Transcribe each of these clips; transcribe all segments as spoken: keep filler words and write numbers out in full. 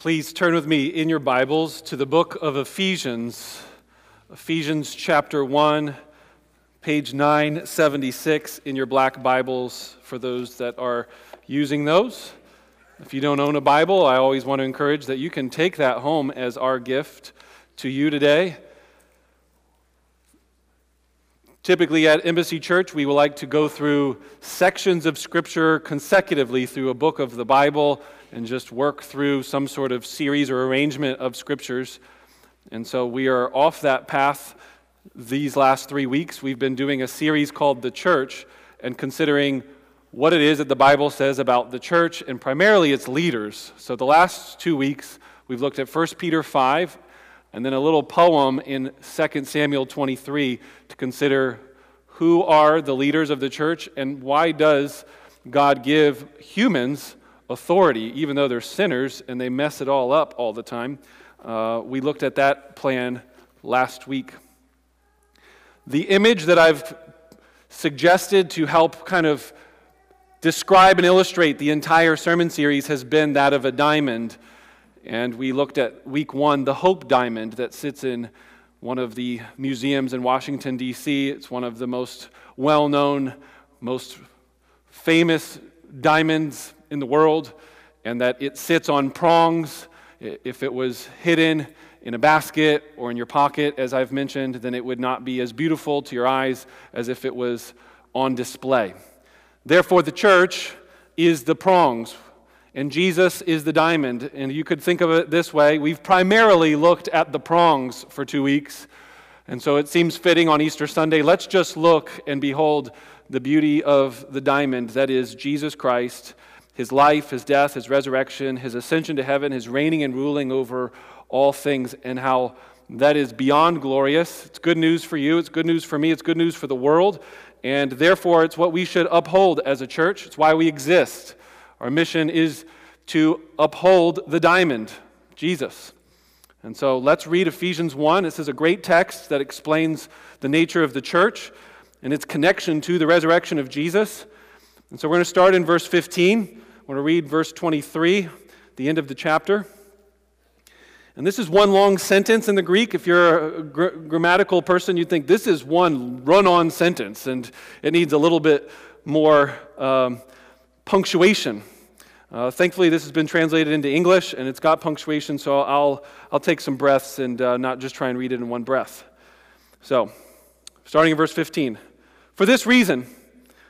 Please turn with me in your Bibles to the book of Ephesians, Ephesians chapter one, page nine seventy-six in your black Bibles for those that are using those. If you don't own a Bible, I always want to encourage that you can take that home as our gift to you today. Typically at Embassy Church, we would like to go through sections of Scripture consecutively through a book of the Bible and just work through some sort of series or arrangement of scriptures. And so we are off that path these last three weeks. We've been doing a series called The Church and considering what it is that the Bible says about the church and primarily its leaders. So the last two weeks, we've looked at First Peter five and then a little poem in Second Samuel twenty-three to consider who are the leaders of the church and why does God give humans authority, even though they're sinners and they mess it all up all the time. Uh, we looked at that plan last week. The image that I've suggested to help kind of describe and illustrate the entire sermon series has been that of a diamond. And we looked at week one, the Hope Diamond that sits in one of the museums in Washington, D C It's one of the most well-known, most famous diamonds in the world, and that it sits on prongs. If it was hidden in a basket or in your pocket, as I've mentioned, then it would not be as beautiful to your eyes as if it was on display. Therefore, the church is the prongs, and Jesus is the diamond. And you could think of it this way. We've primarily looked at the prongs for two weeks, and so it seems fitting on Easter Sunday. Let's just look and behold the beauty of the diamond, that is Jesus Christ, His life, His death, His resurrection, His ascension to heaven, His reigning and ruling over all things, and how that is beyond glorious. It's good news for you. It's good news for me. It's good news for the world. And therefore, it's what we should uphold as a church. It's why we exist. Our mission is to uphold the diamond, Jesus. And so let's read Ephesians one. This is a great text that explains the nature of the church and its connection to the resurrection of Jesus. And so we're going to start in verse fifteen. I want to read verse twenty-three, the end of the chapter. And this is one long sentence in the Greek. If you're a gr- grammatical person, you'd think this is one run-on sentence, and it needs a little bit more um, punctuation. Uh, thankfully, this has been translated into English, and it's got punctuation, so I'll, I'll take some breaths and uh, not just try and read it in one breath. So, starting in verse fifteen. For this reason,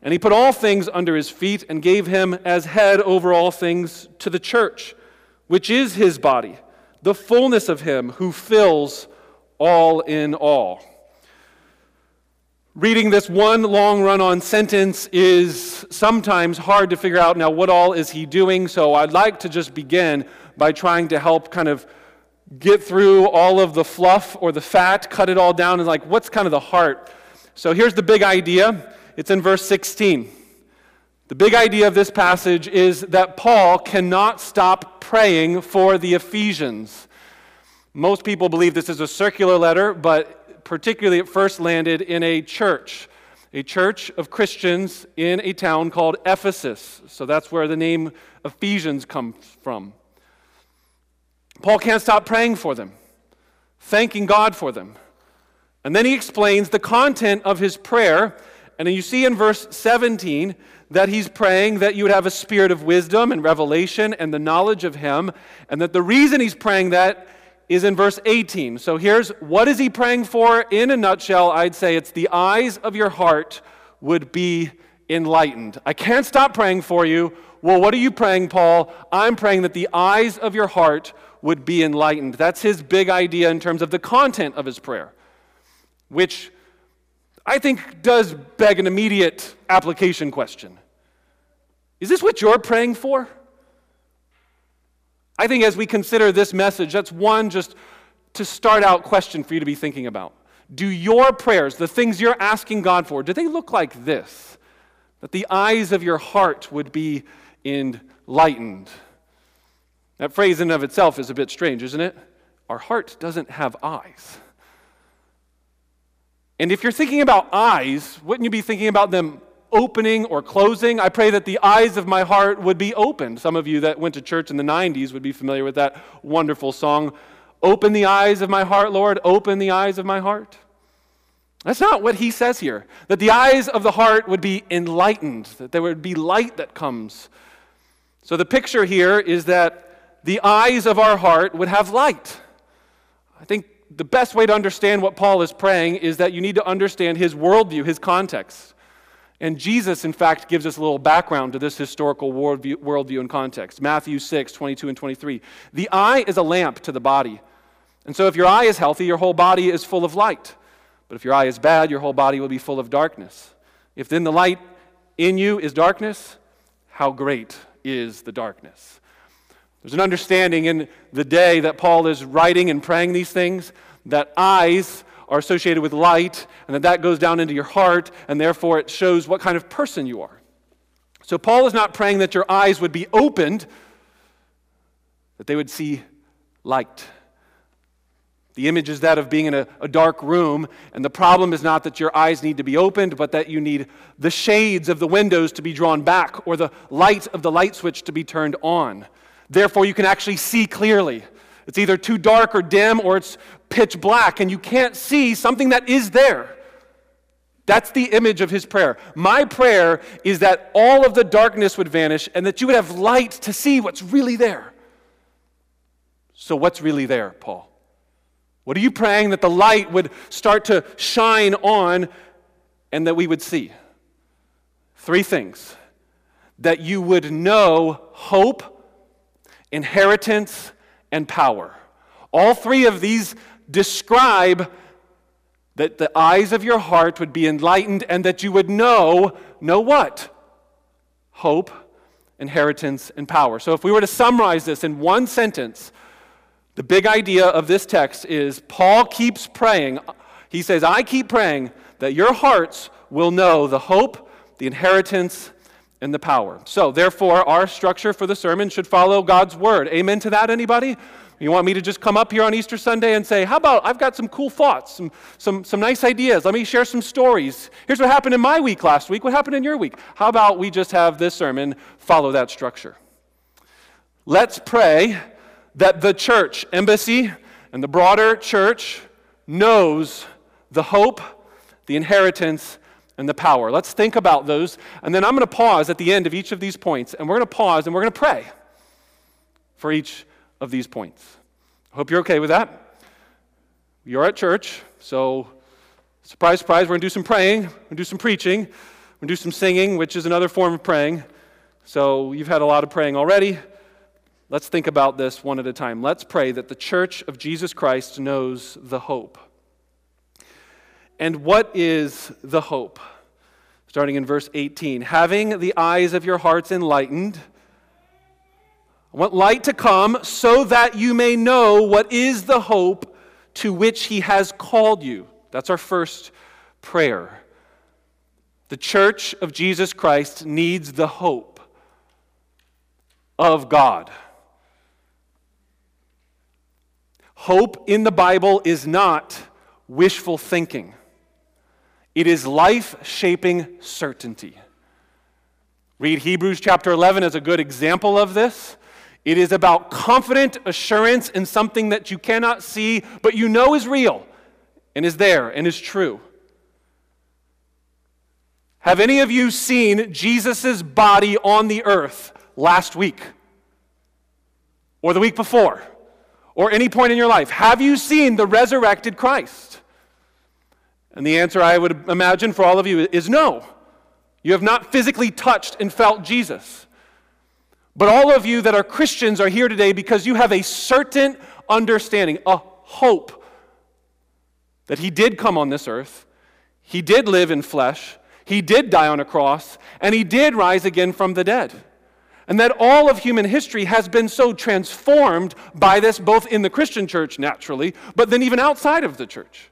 And He put all things under His feet and gave Him as head over all things to the church, which is His body, the fullness of Him who fills all in all. Reading this one long run-on sentence is sometimes hard to figure out, now what all is He doing? So I'd like to just begin by trying to help kind of get through all of the fluff or the fat, cut it all down, and like, what's kind of the heart? So here's the big idea. It's in verse sixteen. The big idea of this passage is that Paul cannot stop praying for the Ephesians. Most people believe this is a circular letter, but particularly it first landed in a church, a church of Christians in a town called Ephesus. So that's where the name Ephesians comes from. Paul can't stop praying for them, thanking God for them. And then he explains the content of his prayer. And then you see in verse seventeen that he's praying that you would have a spirit of wisdom and revelation and the knowledge of Him, and that the reason he's praying that is in verse eighteen. So here's, what is he praying for? In a nutshell, I'd say it's the eyes of your heart would be enlightened. I can't stop praying for you. Well, what are you praying, Paul? I'm praying that the eyes of your heart would be enlightened. That's his big idea in terms of the content of his prayer, which I think does beg an immediate application question. Is this what you're praying for? I think as we consider this message, that's one just to start out question for you to be thinking about. Do your prayers, the things you're asking God for, do they look like this? That the eyes of your heart would be enlightened. That phrase in and of itself is a bit strange, isn't it? Our heart doesn't have eyes. And if you're thinking about eyes, wouldn't you be thinking about them opening or closing? I pray that the eyes of my heart would be opened. Some of you that went to church in the nineties would be familiar with that wonderful song, "Open the eyes of my heart, Lord, open the eyes of my heart." That's not what he says here, that the eyes of the heart would be enlightened, that there would be light that comes. So the picture here is that the eyes of our heart would have light. I think the best way to understand what Paul is praying is that you need to understand his worldview, his context. And Jesus, in fact, gives us a little background to this historical worldview, worldview and context. Matthew six, twenty-two and twenty-three. The eye is a lamp to the body. And so if your eye is healthy, your whole body is full of light. But if your eye is bad, your whole body will be full of darkness. If then the light in you is darkness, how great is the darkness? There's an understanding in the day that Paul is writing and praying these things, that eyes are associated with light, and that that goes down into your heart, and therefore it shows what kind of person you are. So Paul is not praying that your eyes would be opened, that they would see light. The image is that of being in a, a dark room, and the problem is not that your eyes need to be opened, but that you need the shades of the windows to be drawn back, or the light of the light switch to be turned on. Therefore, you can actually see clearly. It's either too dark or dim, or it's pitch black, and you can't see something that is there. That's the image of his prayer. My prayer is that all of the darkness would vanish and that you would have light to see what's really there. So what's really there, Paul? What are you praying that the light would start to shine on and that we would see? Three things. That you would know hope, inheritance, and power. All three of these describe that the eyes of your heart would be enlightened and that you would know, know what? Hope, inheritance, and power. So if we were to summarize this in one sentence, the big idea of this text is Paul keeps praying. He says, I keep praying that your hearts will know the hope, the inheritance, and the power. So therefore, our structure for the sermon should follow God's word. Amen to that, anybody? You want me to just come up here on Easter Sunday and say, how about I've got some cool thoughts, some, some, some nice ideas. Let me share some stories. Here's what happened in my week last week. What happened in your week? How about we just have this sermon follow that structure? Let's pray that the church, Embassy, and the broader church knows the hope, the inheritance, and the power. Let's think about those. And then I'm going to pause at the end of each of these points. And we're going to pause and we're going to pray for each of these points. I hope you're okay with that. You're at church, so surprise, surprise, we're going to do some praying, we're going to do some preaching, we're going to do some singing, which is another form of praying. So you've had a lot of praying already. Let's think about this one at a time. Let's pray that the church of Jesus Christ knows the hope. And what is the hope? Starting in verse eighteen, having the eyes of your hearts enlightened, I want light to come so that you may know what is the hope to which he has called you. That's our first prayer. The church of Jesus Christ needs the hope of God. Hope in the Bible is not wishful thinking. It is life-shaping certainty. Read Hebrews chapter eleven as a good example of this. It is about confident assurance in something that you cannot see, but you know is real and is there and is true. Have any of you seen Jesus' body on the earth last week? Or the week before? or any point in your life, have you seen the resurrected Christ? And the answer, I would imagine, for all of you is no. You have not physically touched and felt Jesus. But all of you that are Christians are here today because you have a certain understanding, a hope that he did come on this earth, he did live in flesh, he did die on a cross, and he did rise again from the dead. And that all of human history has been so transformed by this, both in the Christian church, naturally, but then even outside of the church.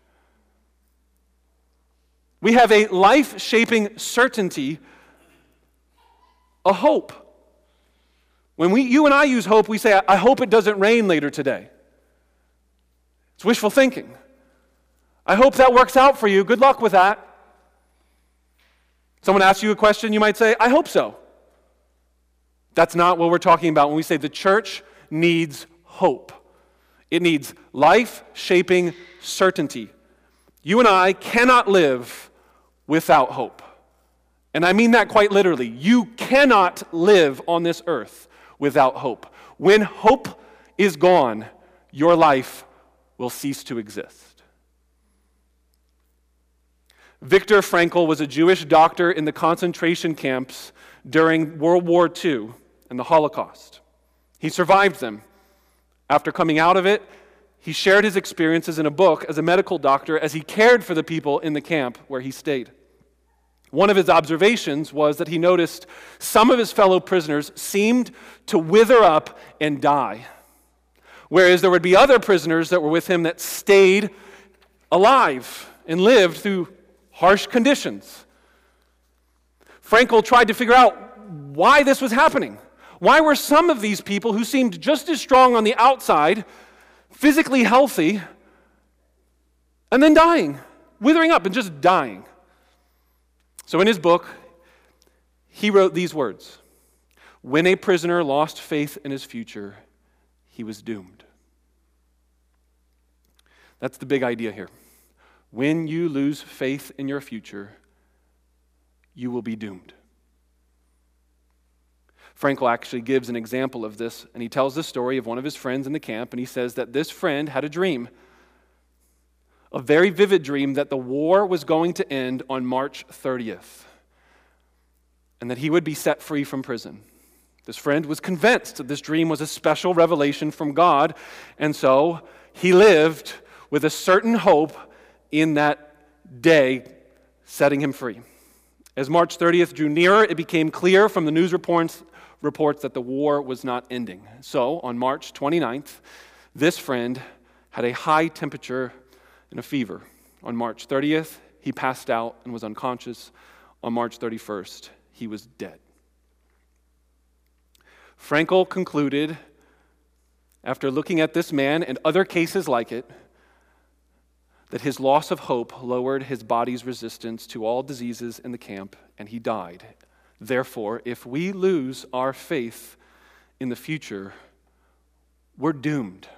We have a life-shaping certainty, a hope. When we, you and I use hope, we say, I hope it doesn't rain later today. It's wishful thinking. I hope that works out for you. Good luck with that. Someone asks you a question, you might say, I hope so. That's not what we're talking about when we say the church needs hope. It needs life-shaping certainty. You and I cannot live without hope. And I mean that quite literally. You cannot live on this earth without hope. When hope is gone, your life will cease to exist. Viktor Frankl was a Jewish doctor in the concentration camps during World War Two. And the Holocaust. He survived them. After coming out of it, he shared his experiences in a book as a medical doctor as he cared for the people in the camp where he stayed. One of his observations was that he noticed some of his fellow prisoners seemed to wither up and die, whereas there would be other prisoners that were with him that stayed alive and lived through harsh conditions. Frankl tried to figure out why this was happening. Why were some of these people who seemed just as strong on the outside, physically healthy, and then dying, withering up and just dying? So in his book, he wrote these words: when a prisoner lost faith in his future, he was doomed. That's the big idea here. When you lose faith in your future, you will be doomed. Frankl actually gives an example of this, and he tells the story of one of his friends in the camp, and he says that this friend had a dream, a very vivid dream, that the war was going to end on March thirtieth, and that he would be set free from prison. This friend was convinced that this dream was a special revelation from God, and so he lived with a certain hope in that day setting him free. As March thirtieth drew nearer, it became clear from the news reports reports that the war was not ending. So, on March twenty-ninth, this friend had a high temperature and a fever. On March thirtieth, he passed out and was unconscious. On March thirty-first, he was dead. Frankl concluded, after looking at this man and other cases like it, that his loss of hope lowered his body's resistance to all diseases in the camp, and he died. Therefore, if we lose our faith in the future, we're doomed.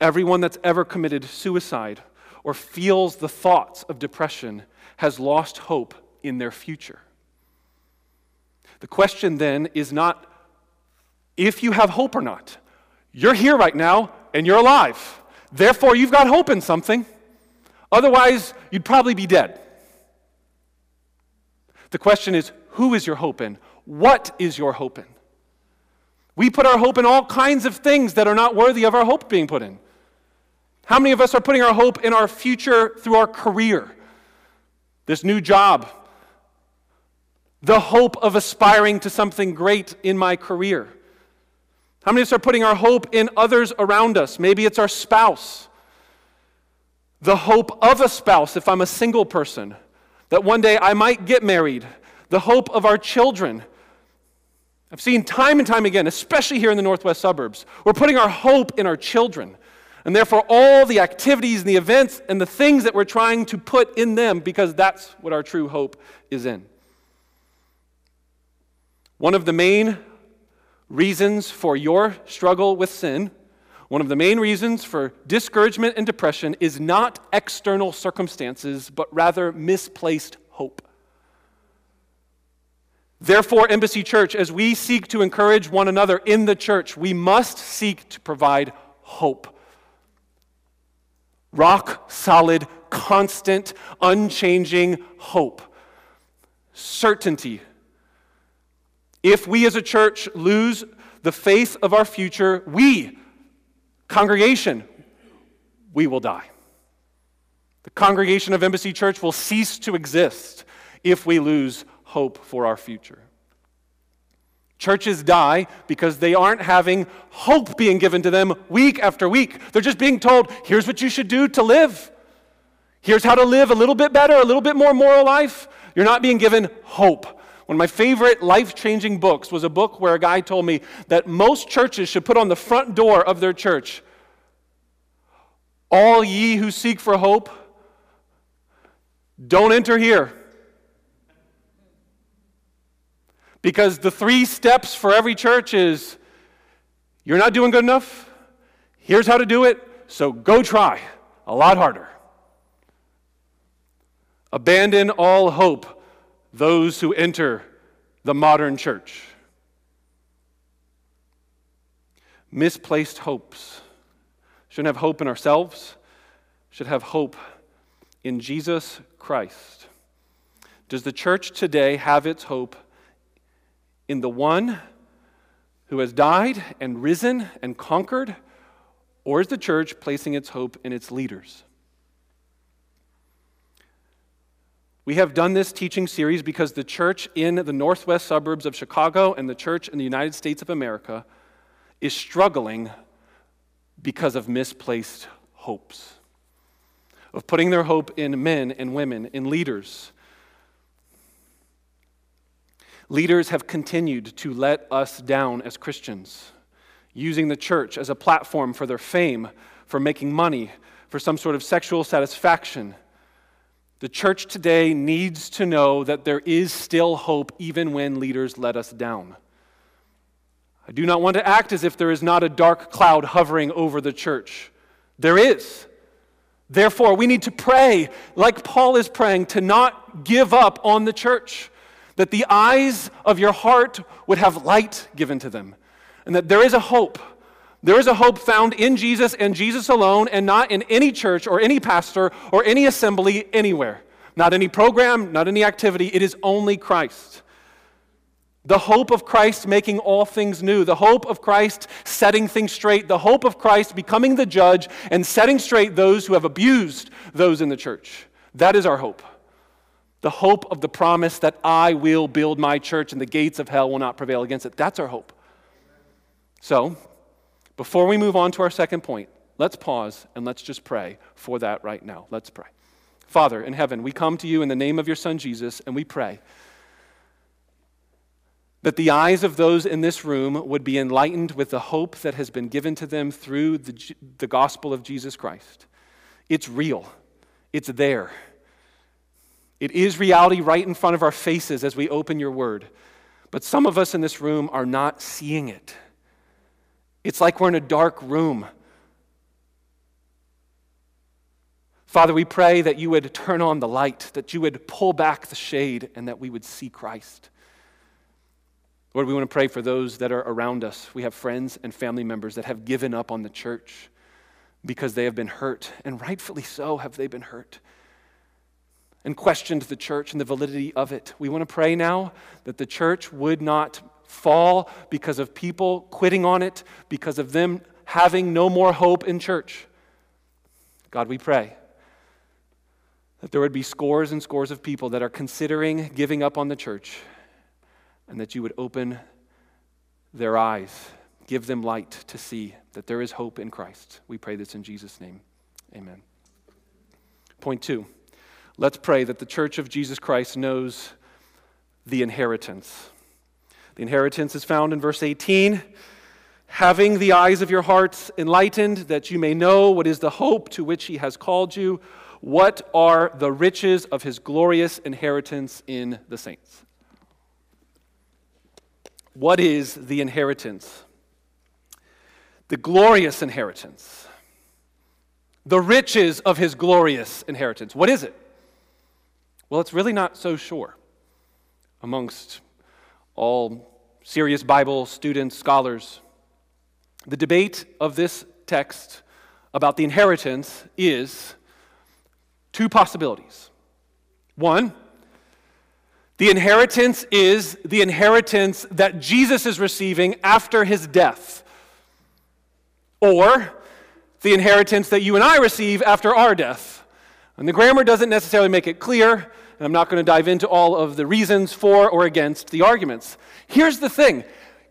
Everyone that's ever committed suicide or feels the thoughts of depression has lost hope in their future. The question then is not if you have hope or not. You're here right now, and you're alive. Therefore, you've got hope in something. Otherwise, you'd probably be dead. The question is, who is your hope in? What is your hope in? We put our hope in all kinds of things that are not worthy of our hope being put in. How many of us are putting our hope in our future through our career? This new job. The hope of aspiring to something great in my career. How many of us are putting our hope in others around us? Maybe it's our spouse. The hope of a spouse, if I'm a single person, that one day I might get married. The hope of our children. I've seen time and time again, especially here in the northwest suburbs, we're putting our hope in our children. And therefore, all the activities and the events and the things that we're trying to put in them, because that's what our true hope is in. One of the main reasons for your struggle with sin, one of the main reasons for discouragement and depression is not external circumstances, but rather misplaced hope. Therefore, Embassy Church, as we seek to encourage one another in the church, we must seek to provide hope. Rock solid, constant, unchanging hope. Certainty. If we as a church lose the faith of our future, we, congregation, we will die. The congregation of Embassy Church will cease to exist if we lose hope for our future. Churches die because they aren't having hope being given to them week after week. They're just being told, here's what you should do to live. Here's how to live a little bit better, a little bit more moral life. You're not being given hope. One of my favorite life-changing books was a book where a guy told me that most churches should put on the front door of their church, "All ye who seek for hope, don't enter here." Because the three steps for every church is, you're not doing good enough, here's how to do it, so go try a lot harder. Abandon all hope, those who enter the modern church. Misplaced hopes. Shouldn't have hope in ourselves, should have hope in Jesus Christ. Does the church today have its hope in the one who has died and risen and conquered, or is the church placing its hope in its leaders? We have done this teaching series because the church in the northwest suburbs of Chicago and the church in the United States of America is struggling because of misplaced hopes, of putting their hope in men and women, in leaders. Leaders have continued to let us down as Christians, using the church as a platform for their fame, for making money, for some sort of sexual satisfaction. The church today needs to know that there is still hope even when leaders let us down. I do not want to act as if there is not a dark cloud hovering over the church. There is. Therefore, we need to pray, like Paul is praying, to not give up on the church. That the eyes of your heart would have light given to them, and that there is a hope. There is a hope found in Jesus and Jesus alone, and not in any church or any pastor or any assembly anywhere. Not any program, not any activity. It is only Christ. The hope of Christ making all things new. The hope of Christ setting things straight. The hope of Christ becoming the judge and setting straight those who have abused those in the church. That is our hope. The hope of the promise that I will build my church and the gates of hell will not prevail against it. That's our hope. So, before we move on to our second point, let's pause and let's just pray for that right now. Let's pray. Father in heaven, we come to you in the name of your Son Jesus, and we pray that the eyes of those in this room would be enlightened with the hope that has been given to them through the, the gospel of Jesus Christ. It's real. It's there. It is reality right in front of our faces as we open your word. But some of us in this room are not seeing it. It's like we're in a dark room. Father, we pray that you would turn on the light, that you would pull back the shade, and that we would see Christ. Lord, we want to pray for those that are around us. We have friends and family members that have given up on the church because they have been hurt, and rightfully so have they been hurt. And questioned the church and the validity of it. We want to pray now that the church would not fall because of people quitting on it, because of them having no more hope in church. God, we pray that there would be scores and scores of people that are considering giving up on the church, and that you would open their eyes, give them light to see that there is hope in Christ. We pray this in Jesus' name. Amen. Point two. Let's pray that the Church of Jesus Christ knows the inheritance. The inheritance is found in verse eighteen. Having the eyes of your hearts enlightened, that you may know what is the hope to which he has called you, what are the riches of his glorious inheritance in the saints. What is the inheritance? The glorious inheritance. The riches of his glorious inheritance. What is it? Well, it's really not so sure amongst all serious Bible students, scholars. The debate of this text about the inheritance is two possibilities. One, the inheritance is the inheritance that Jesus is receiving after his death, or the inheritance that you and I receive after our death. And the grammar doesn't necessarily make it clear, and I'm not going to dive into all of the reasons for or against the arguments. Here's the thing.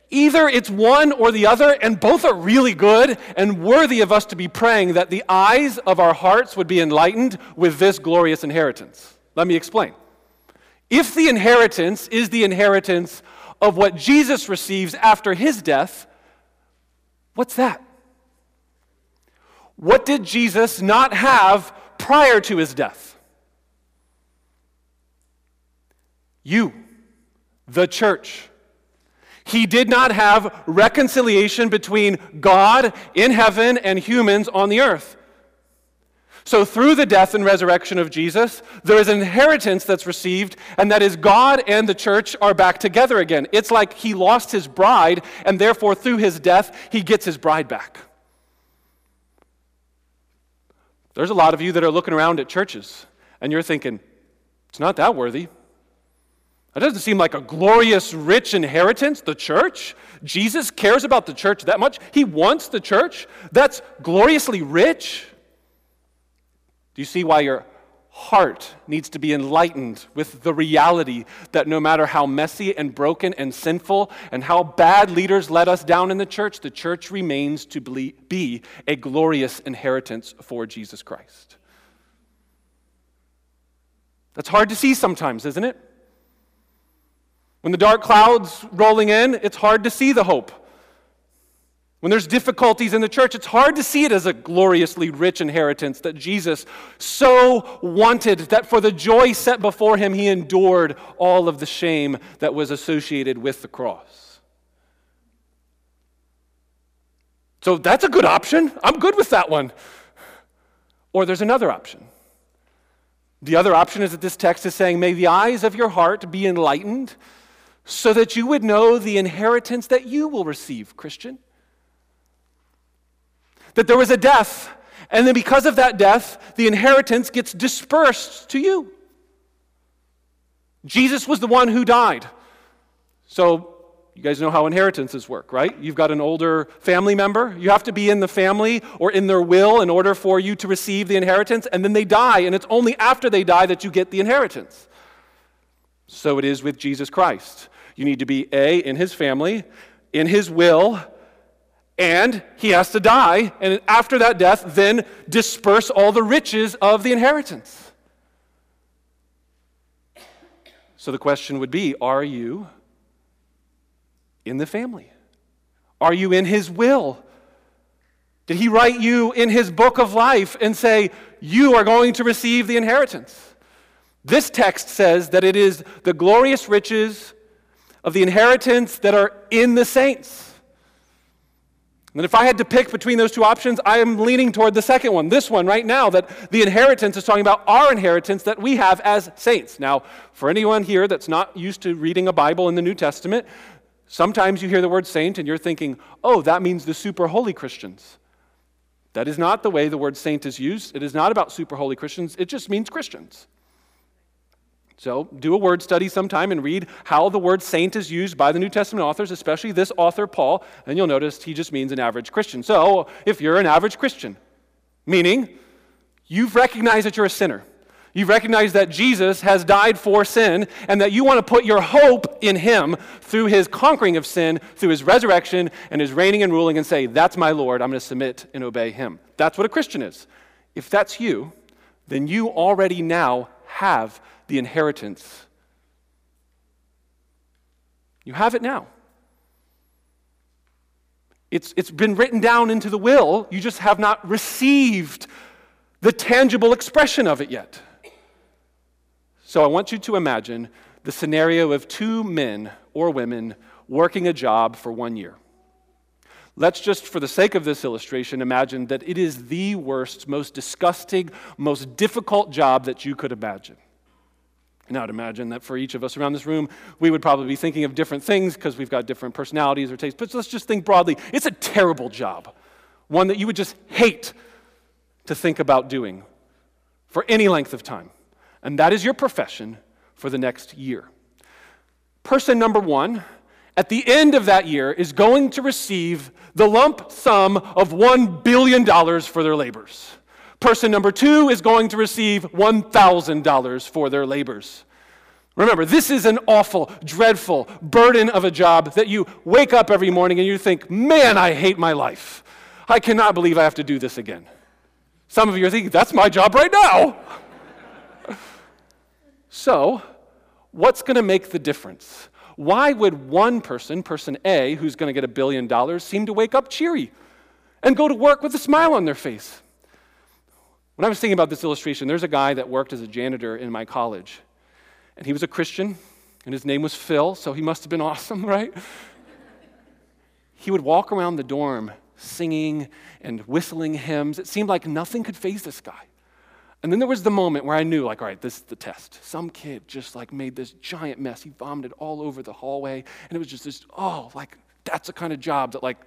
Either it's one or the other, and both are really good and worthy of us to be praying that the eyes of our hearts would be enlightened with this glorious inheritance. Let me explain. If the inheritance is the inheritance of what Jesus receives after his death, what's that? What did Jesus not have prior to his death? You, the church. He did not have reconciliation between God in heaven and humans on the earth. So through the death and resurrection of Jesus, there is an inheritance that's received, and that is God and the church are back together again. It's like he lost his bride, and therefore through his death, he gets his bride back. There's a lot of you that are looking around at churches, and you're thinking, it's not that worthy. That doesn't seem like a glorious, rich inheritance, the church. Jesus cares about the church that much. He wants the church. That's gloriously rich. Do you see why your heart needs to be enlightened with the reality that no matter how messy and broken and sinful and how bad leaders let us down in the church, the church remains to be a glorious inheritance for Jesus Christ? That's hard to see sometimes, isn't it? When the dark clouds rolling in, it's hard to see the hope. When there's difficulties in the church, it's hard to see it as a gloriously rich inheritance that Jesus so wanted, that for the joy set before him, he endured all of the shame that was associated with the cross. So that's a good option. I'm good with that one. Or there's another option. The other option is that this text is saying, may the eyes of your heart be enlightened, so that you would know the inheritance that you will receive, Christian. That there was a death, and then because of that death, the inheritance gets dispersed to you. Jesus was the one who died. So, you guys know how inheritances work, right? You've got an older family member. You have to be in the family or in their will in order for you to receive the inheritance, and then they die, and it's only after they die that you get the inheritance. So it is with Jesus Christ. You need to be A, in his family, in his will, and he has to die, and after that death, then disperse all the riches of the inheritance. So the question would be, are you in the family? Are you in his will? Did he write you in his book of life and say, you are going to receive the inheritance? This text says that it is the glorious riches of the inheritance that are in the saints. And if I had to pick between those two options, I am leaning toward the second one, this one right now, that the inheritance is talking about our inheritance that we have as saints. Now, for anyone here that's not used to reading a Bible in the New Testament, sometimes you hear the word saint and you're thinking, oh, that means the super holy Christians. That is not the way the word saint is used. It is not about super holy Christians. It just means Christians. So do a word study sometime and read how the word saint is used by the New Testament authors, especially this author, Paul, and you'll notice he just means an average Christian. So if you're an average Christian, meaning you've recognized that you're a sinner, you've recognized that Jesus has died for sin, and that you want to put your hope in him through his conquering of sin, through his resurrection, and his reigning and ruling, and say, that's my Lord, I'm going to submit and obey him. That's what a Christian is. If that's you, then you already now have the inheritance. You have it now. It's, it's been written down into the will. You just have not received the tangible expression of it yet. So I want you to imagine the scenario of two men or women working a job for one year. Let's just, for the sake of this illustration, imagine that it is the worst, most disgusting, most difficult job that you could imagine. Now, I'd imagine that for each of us around this room, we would probably be thinking of different things because we've got different personalities or tastes, but let's just think broadly. It's a terrible job, one that you would just hate to think about doing for any length of time, and that is your profession for the next year. Person number one, at the end of that year, is going to receive the lump sum of one billion dollars for their labors. Person number two is going to receive one thousand dollars for their labors. Remember, this is an awful, dreadful burden of a job that you wake up every morning and you think, man, I hate my life. I cannot believe I have to do this again. Some of you are thinking, that's my job right now. So, what's going to make the difference? Why would one person, person A, who's going to get a billion dollars, seem to wake up cheery and go to work with a smile on their face? When I was thinking about this illustration, there's a guy that worked as a janitor in my college, and he was a Christian, and his name was Phil, so he must have been awesome, right? He would walk around the dorm singing and whistling hymns. It seemed like nothing could faze this guy. And then there was the moment where I knew, like, all right, this is the test. Some kid just, like, made this giant mess. He vomited all over the hallway, and it was just this, oh, like, that's the kind of job that, like,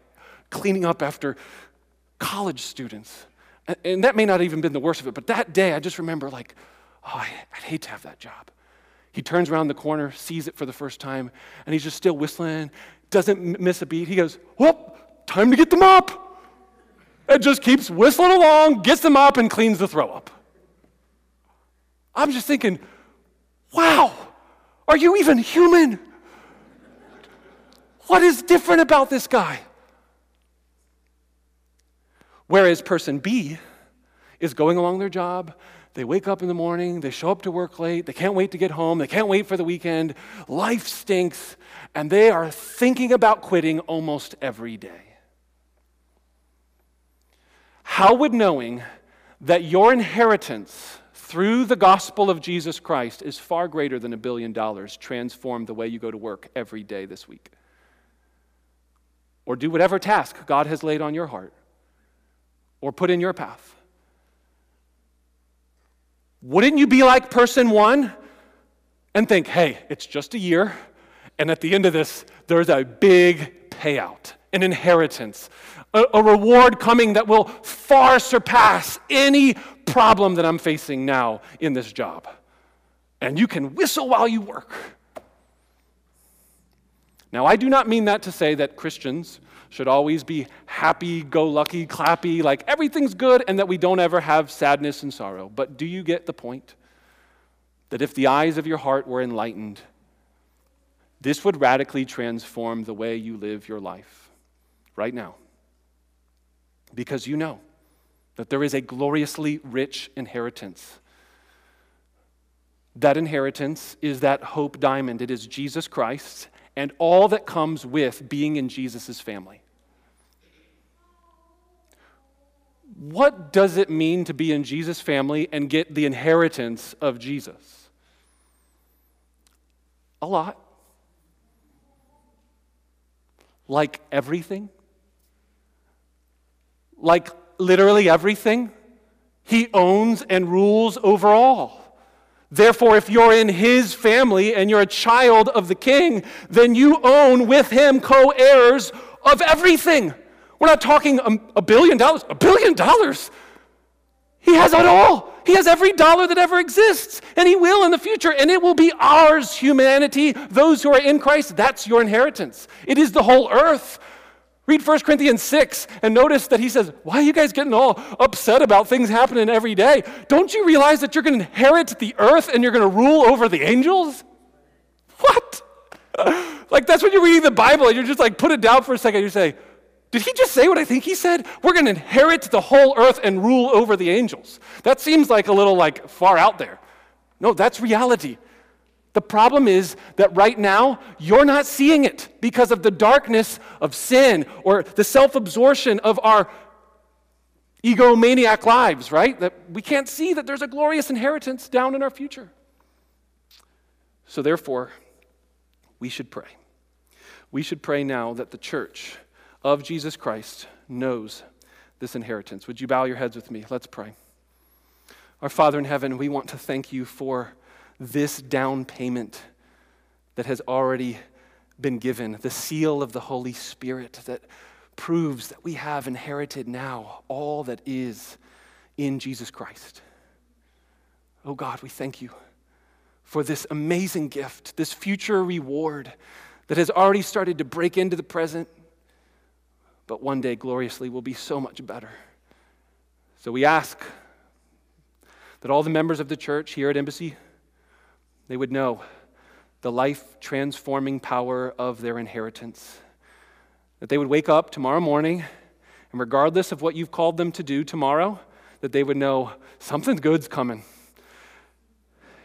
cleaning up after college students. And that may not have even been the worst of it, but that day I just remember, like, oh, I'd hate to have that job. He turns around the corner, sees it for the first time, and he's just still whistling, doesn't miss a beat. He goes, whoop, time to get the mop. And just keeps whistling along, gets the mop, and cleans the throw up. I'm just thinking, wow, are you even human? What is different about this guy? Whereas person B is going along their job, they wake up in the morning, they show up to work late, they can't wait to get home, they can't wait for the weekend, life stinks, and they are thinking about quitting almost every day. How would knowing that your inheritance through the gospel of Jesus Christ is far greater than a billion dollars transform the way you go to work every day this week? Or do whatever task God has laid on your heart, or put in your path. Wouldn't you be like person one and think, hey, it's just a year, and at the end of this, there's a big payout, an inheritance, a, a reward coming that will far surpass any problem that I'm facing now in this job. And you can whistle while you work. Now, I do not mean that to say that Christians should always be happy, go lucky, clappy, like everything's good, and that we don't ever have sadness and sorrow. But do you get the point? That if the eyes of your heart were enlightened, this would radically transform the way you live your life right now. Because you know that there is a gloriously rich inheritance. That inheritance is that Hope Diamond. It is Jesus Christ and all that comes with being in Jesus' family. What does it mean to be in Jesus' family and get the inheritance of Jesus? A lot. Like everything. Like literally everything. He owns and rules over all. Therefore, if you're in his family and you're a child of the king, then you own with him co-heirs of everything. We're not talking a, a billion dollars. A billion dollars? He has it all. He has every dollar that ever exists, and he will in the future, and it will be ours, humanity, those who are in Christ. That's your inheritance. It is the whole earth. Read First Corinthians six and notice that he says, why are you guys getting all upset about things happening every day? Don't you realize that you're going to inherit the earth and you're going to rule over the angels? What? Like, that's when you're reading the Bible and you're just like, put it down for a second. You say, did he just say what I think he said? We're going to inherit the whole earth and rule over the angels. That seems like a little like far out there. No, that's reality. The problem is that right now, you're not seeing it because of the darkness of sin or the self-absorption of our egomaniac lives, right? That we can't see that there's a glorious inheritance down in our future. So therefore, we should pray. We should pray now that the church of Jesus Christ knows this inheritance. Would you bow your heads with me? Let's pray. Our Father in heaven, we want to thank you for this down payment that has already been given, the seal of the Holy Spirit that proves that we have inherited now all that is in Jesus Christ. Oh God, we thank you for this amazing gift, this future reward that has already started to break into the present, but one day gloriously will be so much better. So we ask that all the members of the church here at Embassy, they would know the life-transforming power of their inheritance, that they would wake up tomorrow morning, and regardless of what you've called them to do tomorrow, that they would know something good's coming.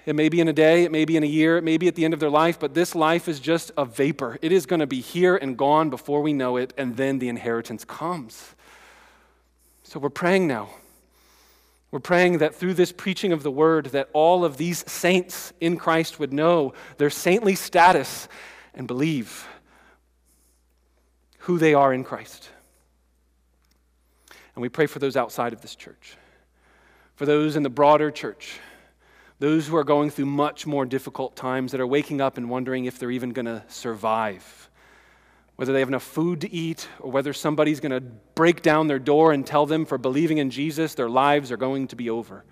It may be in a day, it may be in a year, it may be at the end of their life, but this life is just a vapor. It is going to be here and gone before we know it, and then the inheritance comes. So we're praying now. We're praying that through this preaching of the word, that all of these saints in Christ would know their saintly status and believe who they are in Christ. And we pray for those outside of this church, for those in the broader church, those who are going through much more difficult times, that are waking up and wondering if they're even going to survive, whether they have enough food to eat, or whether somebody's going to break down their door and tell them for believing in Jesus, their lives are going to be over.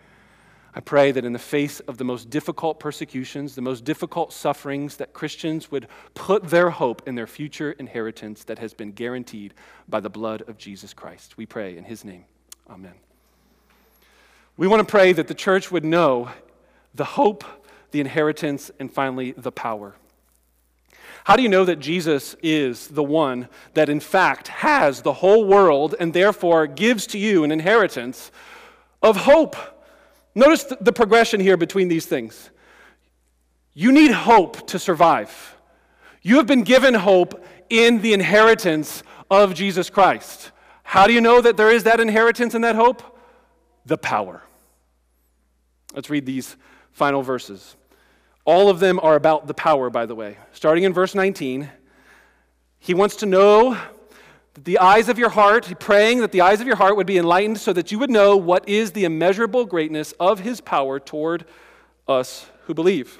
I pray that in the face of the most difficult persecutions, the most difficult sufferings, that Christians would put their hope in their future inheritance that has been guaranteed by the blood of Jesus Christ. We pray in his name. Amen. We want to pray that the church would know the hope, the inheritance, and finally, the power. How do you know that Jesus is the one that in fact has the whole world and therefore gives to you an inheritance of hope? Notice the progression here between these things. You need hope to survive. You have been given hope in the inheritance of Jesus Christ. How do you know that there is that inheritance and that hope? The power. Let's read these final verses. All of them are about the power, by the way. Starting in verse nineteen, he wants to know that the eyes of your heart, praying that the eyes of your heart would be enlightened so that you would know what is the immeasurable greatness of his power toward us who believe,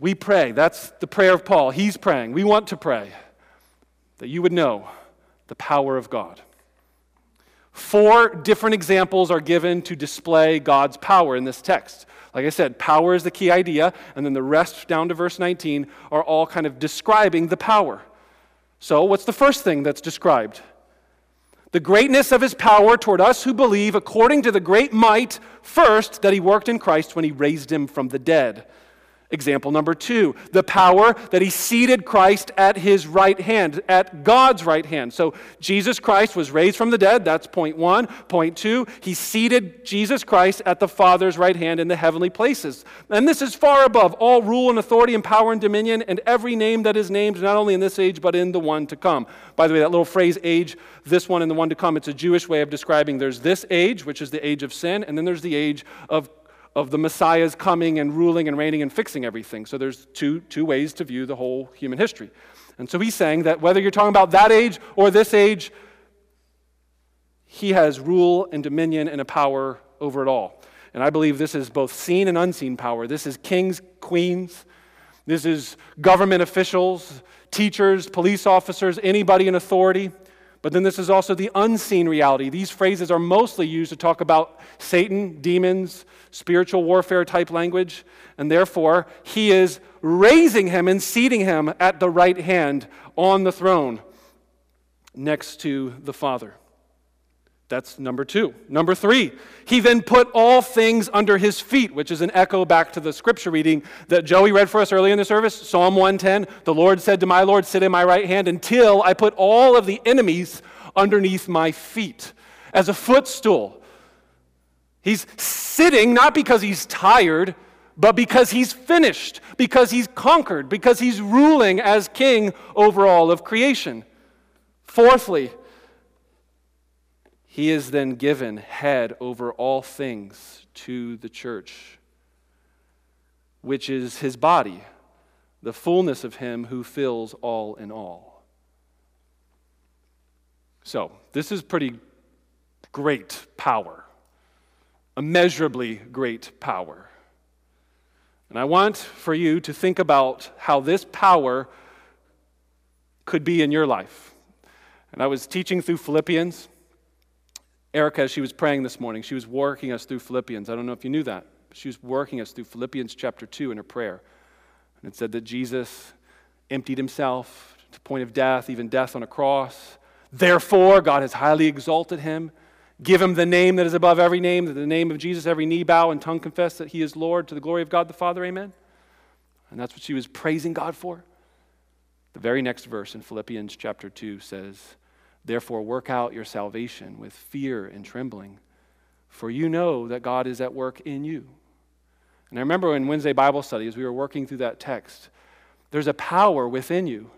We pray. That's the prayer of Paul. He's praying. We want to pray that you would know the power of God. Four different examples are given to display God's power in this text. Like I said, power is the key idea, and then the rest down to verse nineteen are all kind of describing the power. So what's the first thing that's described? The greatness of his power toward us who believe, according to the great might, first, that he worked in Christ when he raised him from the dead. Example number two, the power that he seated Christ at his right hand, at God's right hand. So Jesus Christ was raised from the dead. That's point one. Point two, he seated Jesus Christ at the Father's right hand in the heavenly places. And this is far above all rule and authority and power and dominion and every name that is named, not only in this age, but in the one to come. By the way, that little phrase, age, this one and the one to come, it's a Jewish way of describing there's this age, which is the age of sin, and then there's the age of of the Messiah's coming and ruling and reigning and fixing everything. So there's two, two ways to view the whole human history. And so he's saying that whether you're talking about that age or this age, he has rule and dominion and a power over it all. And I believe this is both seen and unseen power. This is kings, queens. This is government officials, teachers, police officers, anybody in authority. But then this is also the unseen reality. These phrases are mostly used to talk about Satan, demons, spiritual warfare type language, and therefore he is raising him and seating him at the right hand on the throne next to the Father. That's number two. Number three, he then put all things under his feet, which is an echo back to the scripture reading that Joey read for us early in the service, Psalm one ten, the Lord said to my Lord, sit in my right hand until I put all of the enemies underneath my feet as a footstool. He's sitting not because he's tired, but because he's finished, because he's conquered, because he's ruling as king over all of creation. Fourthly, he is then given head over all things to the church, which is his body, the fullness of him who fills all in all. So, this is pretty great power, immeasurably great power. And I want for you to think about how this power could be in your life. And I was teaching through Philippians. Erica, as she was praying this morning, she was working us through Philippians. I don't know if you knew that. She was working us through Philippians chapter two in her prayer. And it said that Jesus emptied himself to the point of death, even death on a cross. Therefore, God has highly exalted him. Give him the name that is above every name, that the name of Jesus, every knee bow and tongue confess that he is Lord to the glory of God the Father, amen. And that's what she was praising God for. The very next verse in Philippians chapter two says, therefore work out your salvation with fear and trembling, for you know that God is at work in you. And I remember in Wednesday Bible study, as we were working through that text, there's a power within you.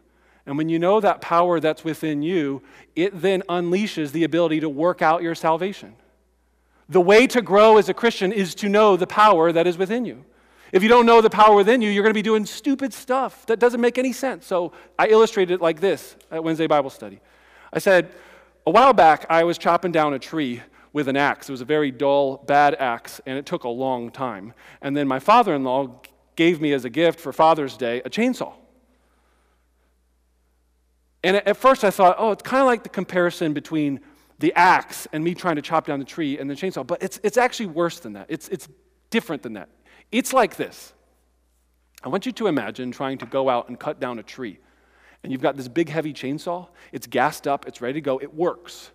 And when you know that power that's within you, it then unleashes the ability to work out your salvation. The way to grow as a Christian is to know the power that is within you. If you don't know the power within you, you're going to be doing stupid stuff that doesn't make any sense. So I illustrated it like this at Wednesday Bible study. I said, a while back, I was chopping down a tree with an axe. It was a very dull, bad axe, and it took a long time. And then my father-in-law gave me as a gift for Father's Day a chainsaw. And at first I thought, oh, it's kind of like the comparison between the axe and me trying to chop down the tree and the chainsaw. But it's it's actually worse than that. It's it's different than that. It's like this. I want you to imagine trying to go out and cut down a tree. And you've got this big, heavy chainsaw. It's gassed up. It's ready to go. It works.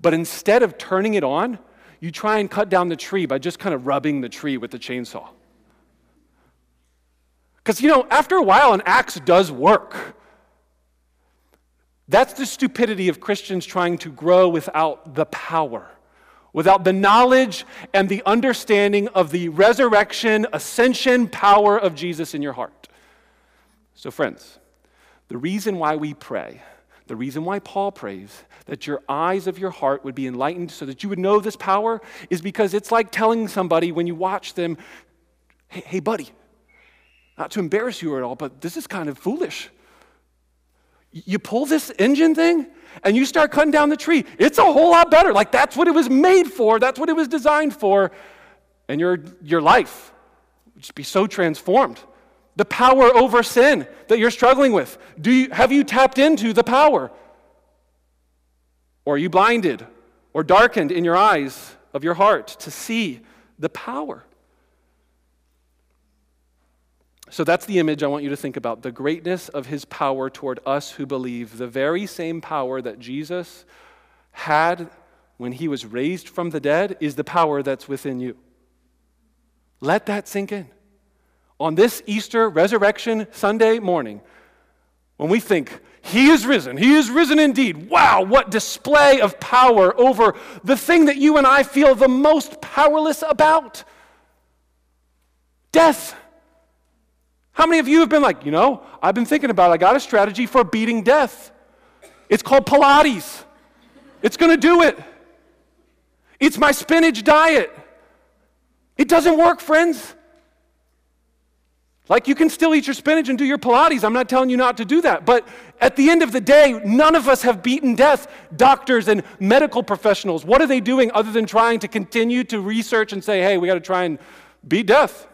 But instead of turning it on, you try and cut down the tree by just kind of rubbing the tree with the chainsaw. Because, you know, after a while, an axe does work. That's the stupidity of Christians trying to grow without the power, without the knowledge and the understanding of the resurrection, ascension power of Jesus in your heart. So friends, the reason why we pray, the reason why Paul prays that your eyes of your heart would be enlightened so that you would know this power is because it's like telling somebody when you watch them, hey, hey buddy, not to embarrass you at all, but this is kind of foolish. You pull this engine thing and you start cutting down the tree. It's a whole lot better. Like that's what it was made for. That's what it was designed for. And your, your life would just be so transformed. The power over sin that you're struggling with. Do you, have you tapped into the power? Or are you blinded or darkened in your eyes of your heart to see the power? So that's the image I want you to think about, the greatness of his power toward us who believe, the very same power that Jesus had when he was raised from the dead is the power that's within you. Let that sink in. On this Easter resurrection Sunday morning, when we think, he is risen, he is risen indeed, wow, what display of power over the thing that you and I feel the most powerless about, death. How many of you have been like, you know, I've been thinking about it. I got a strategy for beating death. It's called Pilates. It's going to do it. It's my spinach diet. It doesn't work, friends. Like, you can still eat your spinach and do your Pilates. I'm not telling you not to do that. But at the end of the day, none of us have beaten death. Doctors and medical professionals, what are they doing other than trying to continue to research and say, hey, we got to try and beat death?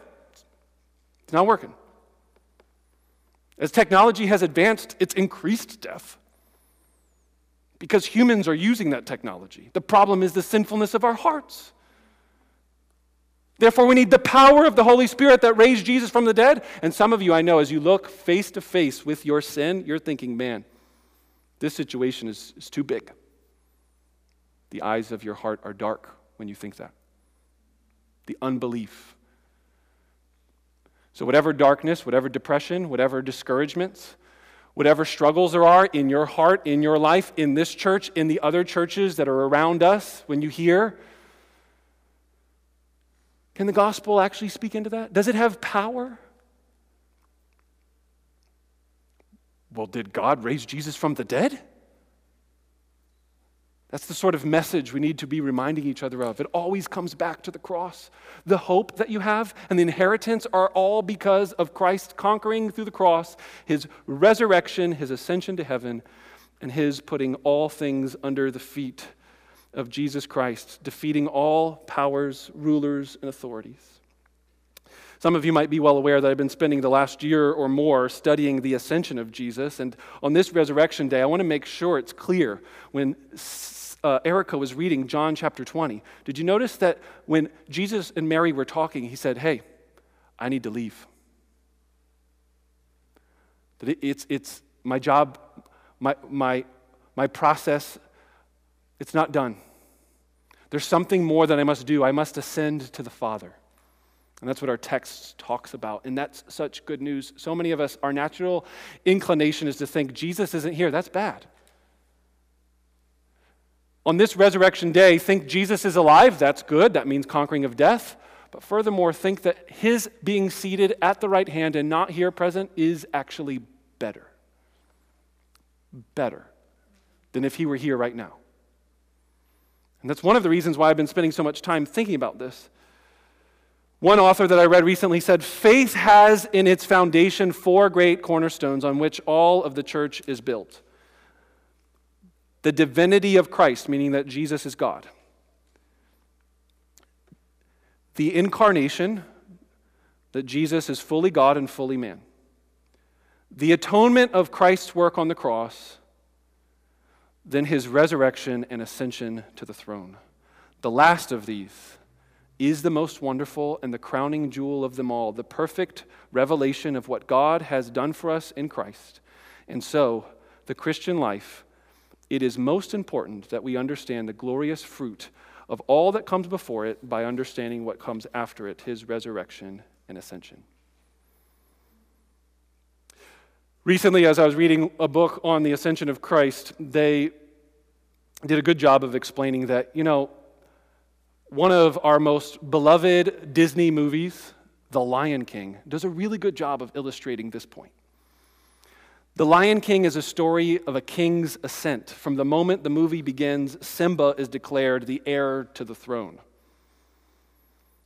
It's not working. As technology has advanced, it's increased death because humans are using that technology. The problem is the sinfulness of our hearts. Therefore, we need the power of the Holy Spirit that raised Jesus from the dead. And some of you, I know, as you look face to face with your sin, you're thinking, man, this situation is, is too big. The eyes of your heart are dark when you think that. The unbelief. So whatever darkness, whatever depression, whatever discouragements, whatever struggles there are in your heart, in your life, in this church, in the other churches that are around us, when you hear, Can the gospel actually speak into that? Does it have power? Well, did God raise Jesus from the dead? That's the sort of message we need to be reminding each other of. It always comes back to the cross. The hope that you have and the inheritance are all because of Christ conquering through the cross, his resurrection, his ascension to heaven, and his putting all things under the feet of Jesus Christ, defeating all powers, rulers, and authorities. Some of you might be well aware that I've been spending the last year or more studying the ascension of Jesus, and on this Resurrection Day, I want to make sure it's clear. When uh, Erica was reading John chapter twenty, did you notice that when Jesus and Mary were talking, he said, hey, I need to leave. That it, it's, it's my job, my, my, my process, it's not done. There's something more that I must do. I must ascend to the Father. And that's what our text talks about. And that's such good news. So many of us, our natural inclination is to think Jesus isn't here. That's bad. On this Resurrection Day, think Jesus is alive. That's good. That means conquering of death. But furthermore, think that his being seated at the right hand and not here present is actually better. Better than if he were here right now. And that's one of the reasons why I've been spending so much time thinking about this. One author that I read recently said, faith has in its foundation four great cornerstones on which all of the church is built. The divinity of Christ, meaning that Jesus is God. The incarnation, that Jesus is fully God and fully man. The atonement of Christ's work on the cross. Then his resurrection and ascension to the throne. The last of these is the most wonderful and the crowning jewel of them all, the perfect revelation of what God has done for us in Christ. And so, the Christian life, it is most important that we understand the glorious fruit of all that comes before it by understanding what comes after it, his resurrection and ascension. Recently, as I was reading a book on the ascension of Christ, they did a good job of explaining that, you know, one of our most beloved Disney movies, The Lion King, does a really good job of illustrating this point. The Lion King is a story of a king's ascent. From the moment the movie begins, Simba is declared the heir to the throne.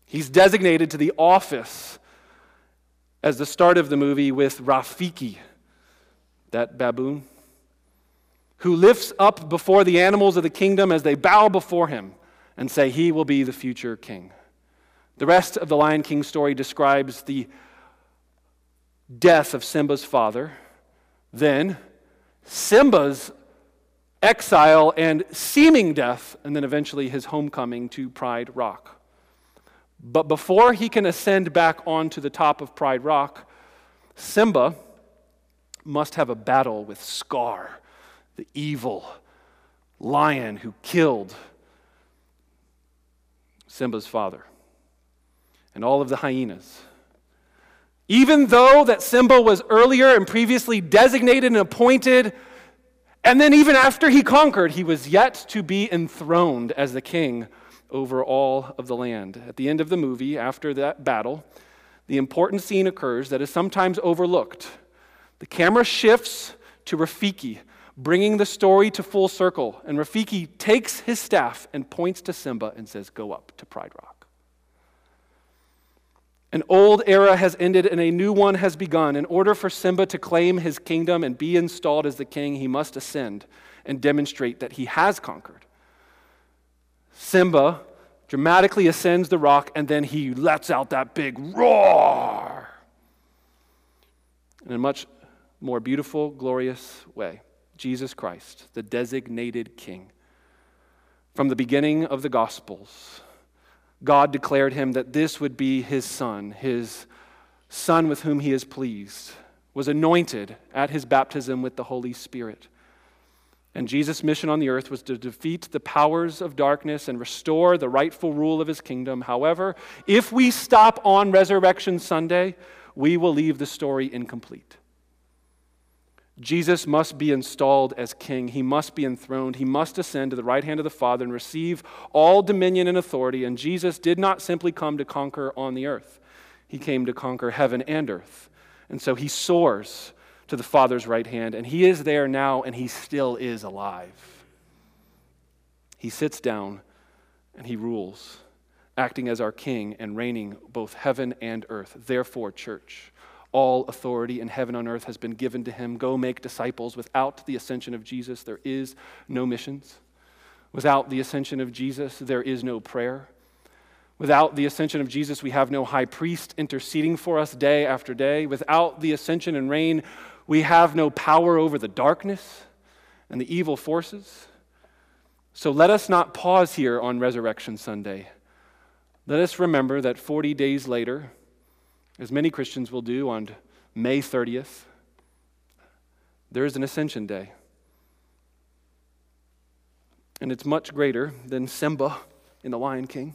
He's designated to the office as the start of the movie with Rafiki, that baboon, who lifts up before the animals of the kingdom as they bow before him and say he will be the future king. The rest of the Lion King story describes the death of Simba's father, then Simba's exile and seeming death, and then eventually his homecoming to Pride Rock. But before he can ascend back onto the top of Pride Rock, Simba must have a battle with Scar, the evil lion who killed Simba's father, and all of the hyenas. Even though that Simba was earlier and previously designated and appointed, and then even after he conquered, he was yet to be enthroned as the king over all of the land. At the end of the movie, after that battle, the important scene occurs that is sometimes overlooked. The camera shifts to Rafiki, bringing the story to full circle. And Rafiki takes his staff and points to Simba and says, go up to Pride Rock. An old era has ended and a new one has begun. In order for Simba to claim his kingdom and be installed as the king, he must ascend and demonstrate that he has conquered. Simba dramatically ascends the rock and then he lets out that big roar in a much more beautiful, glorious way. Jesus Christ, the designated king. From the beginning of the Gospels, God declared him that this would be his son, his son with whom he is pleased, was anointed at his baptism with the Holy Spirit. And Jesus' mission on the earth was to defeat the powers of darkness and restore the rightful rule of his kingdom. However, if we stop on Resurrection Sunday, we will leave the story incomplete. Jesus must be installed as king. He must be enthroned. He must ascend to the right hand of the Father and receive all dominion and authority. And Jesus did not simply come to conquer on the earth. He came to conquer heaven and earth. And so he soars to the Father's right hand, and he is there now, and he still is alive. He sits down, and he rules, acting as our king and reigning both heaven and earth. Therefore, church, all authority in heaven and earth has been given to him. Go make disciples. Without the ascension of Jesus, there is no missions. Without the ascension of Jesus, there is no prayer. Without the ascension of Jesus, we have no high priest interceding for us day after day. Without the ascension and reign, we have no power over the darkness and the evil forces. So let us not pause here on Resurrection Sunday. Let us remember that forty days later, as many Christians will do on May thirtieth, there is an Ascension Day. And it's much greater than Simba in The Lion King.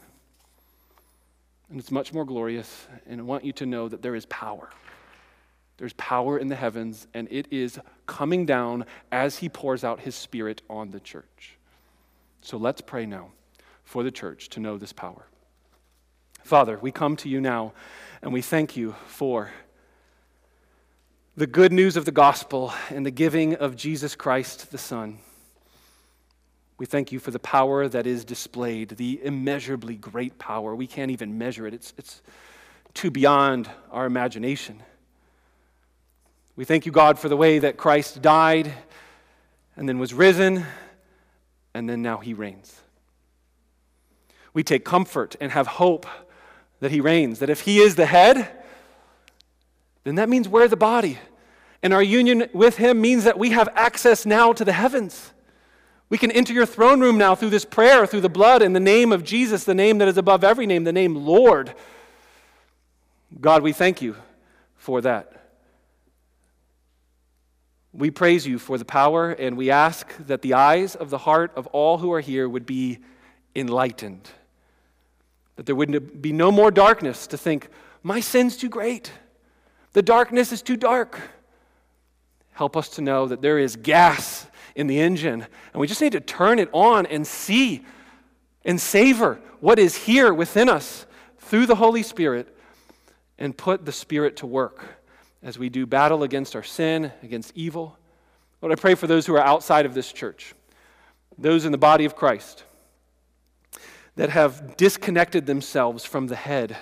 And it's much more glorious, and I want you to know that there is power. There's power in the heavens, and it is coming down as he pours out his Spirit on the church. So let's pray now for the church to know this power. Father, we come to you now, and we thank you for the good news of the gospel and the giving of Jesus Christ the Son. We thank you for the power that is displayed, the immeasurably great power. We can't even measure it. It's, it's too beyond our imagination. We thank you, God, for the way that Christ died and then was risen, and then now he reigns. We take comfort and have hope that he reigns, that if he is the head, then that means we're the body. And our union with him means that we have access now to the heavens. We can enter your throne room now through this prayer, through the blood and the name of Jesus, the name that is above every name, the name Lord. God, we thank you for that. We praise you for the power, and we ask that the eyes of the heart of all who are here would be enlightened, that there would be no more darkness to think, my sin's too great, the darkness is too dark. Help us to know that there is gas in the engine, and we just need to turn it on and see and savor what is here within us through the Holy Spirit, and put the Spirit to work as we do battle against our sin, against evil. Lord, I pray for those who are outside of this church, those in the body of Christ that have disconnected themselves from the head,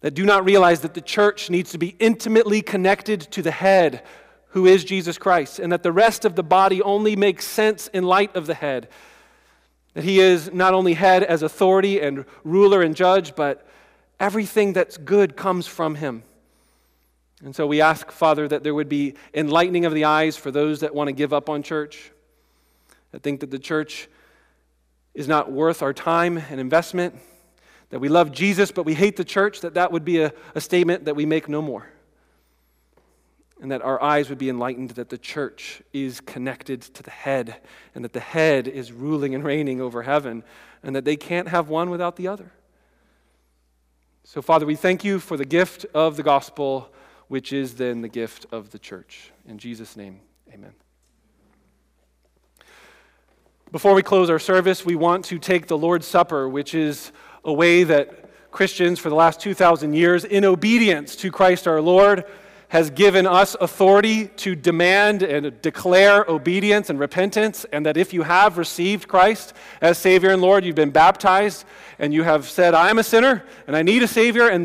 that do not realize that the church needs to be intimately connected to the head, who is Jesus Christ, and that the rest of the body only makes sense in light of the head, that he is not only head as authority and ruler and judge, but everything that's good comes from him. And so we ask, Father, that there would be enlightening of the eyes for those that want to give up on church, that think that the church is not worth our time and investment, that we love Jesus but we hate the church, that that would be a, a statement that we make no more. And that our eyes would be enlightened, that the church is connected to the head, and that the head is ruling and reigning over heaven, and that they can't have one without the other. So, Father, we thank you for the gift of the gospel, which is then the gift of the church. In Jesus' name, amen. Before we close our service, we want to take the Lord's Supper, which is a way that Christians for the last two thousand years, in obedience to Christ our Lord, has given us authority to demand and declare obedience and repentance, and that if you have received Christ as Savior and Lord, you've been baptized, and you have said, I am a sinner, and I need a Savior, and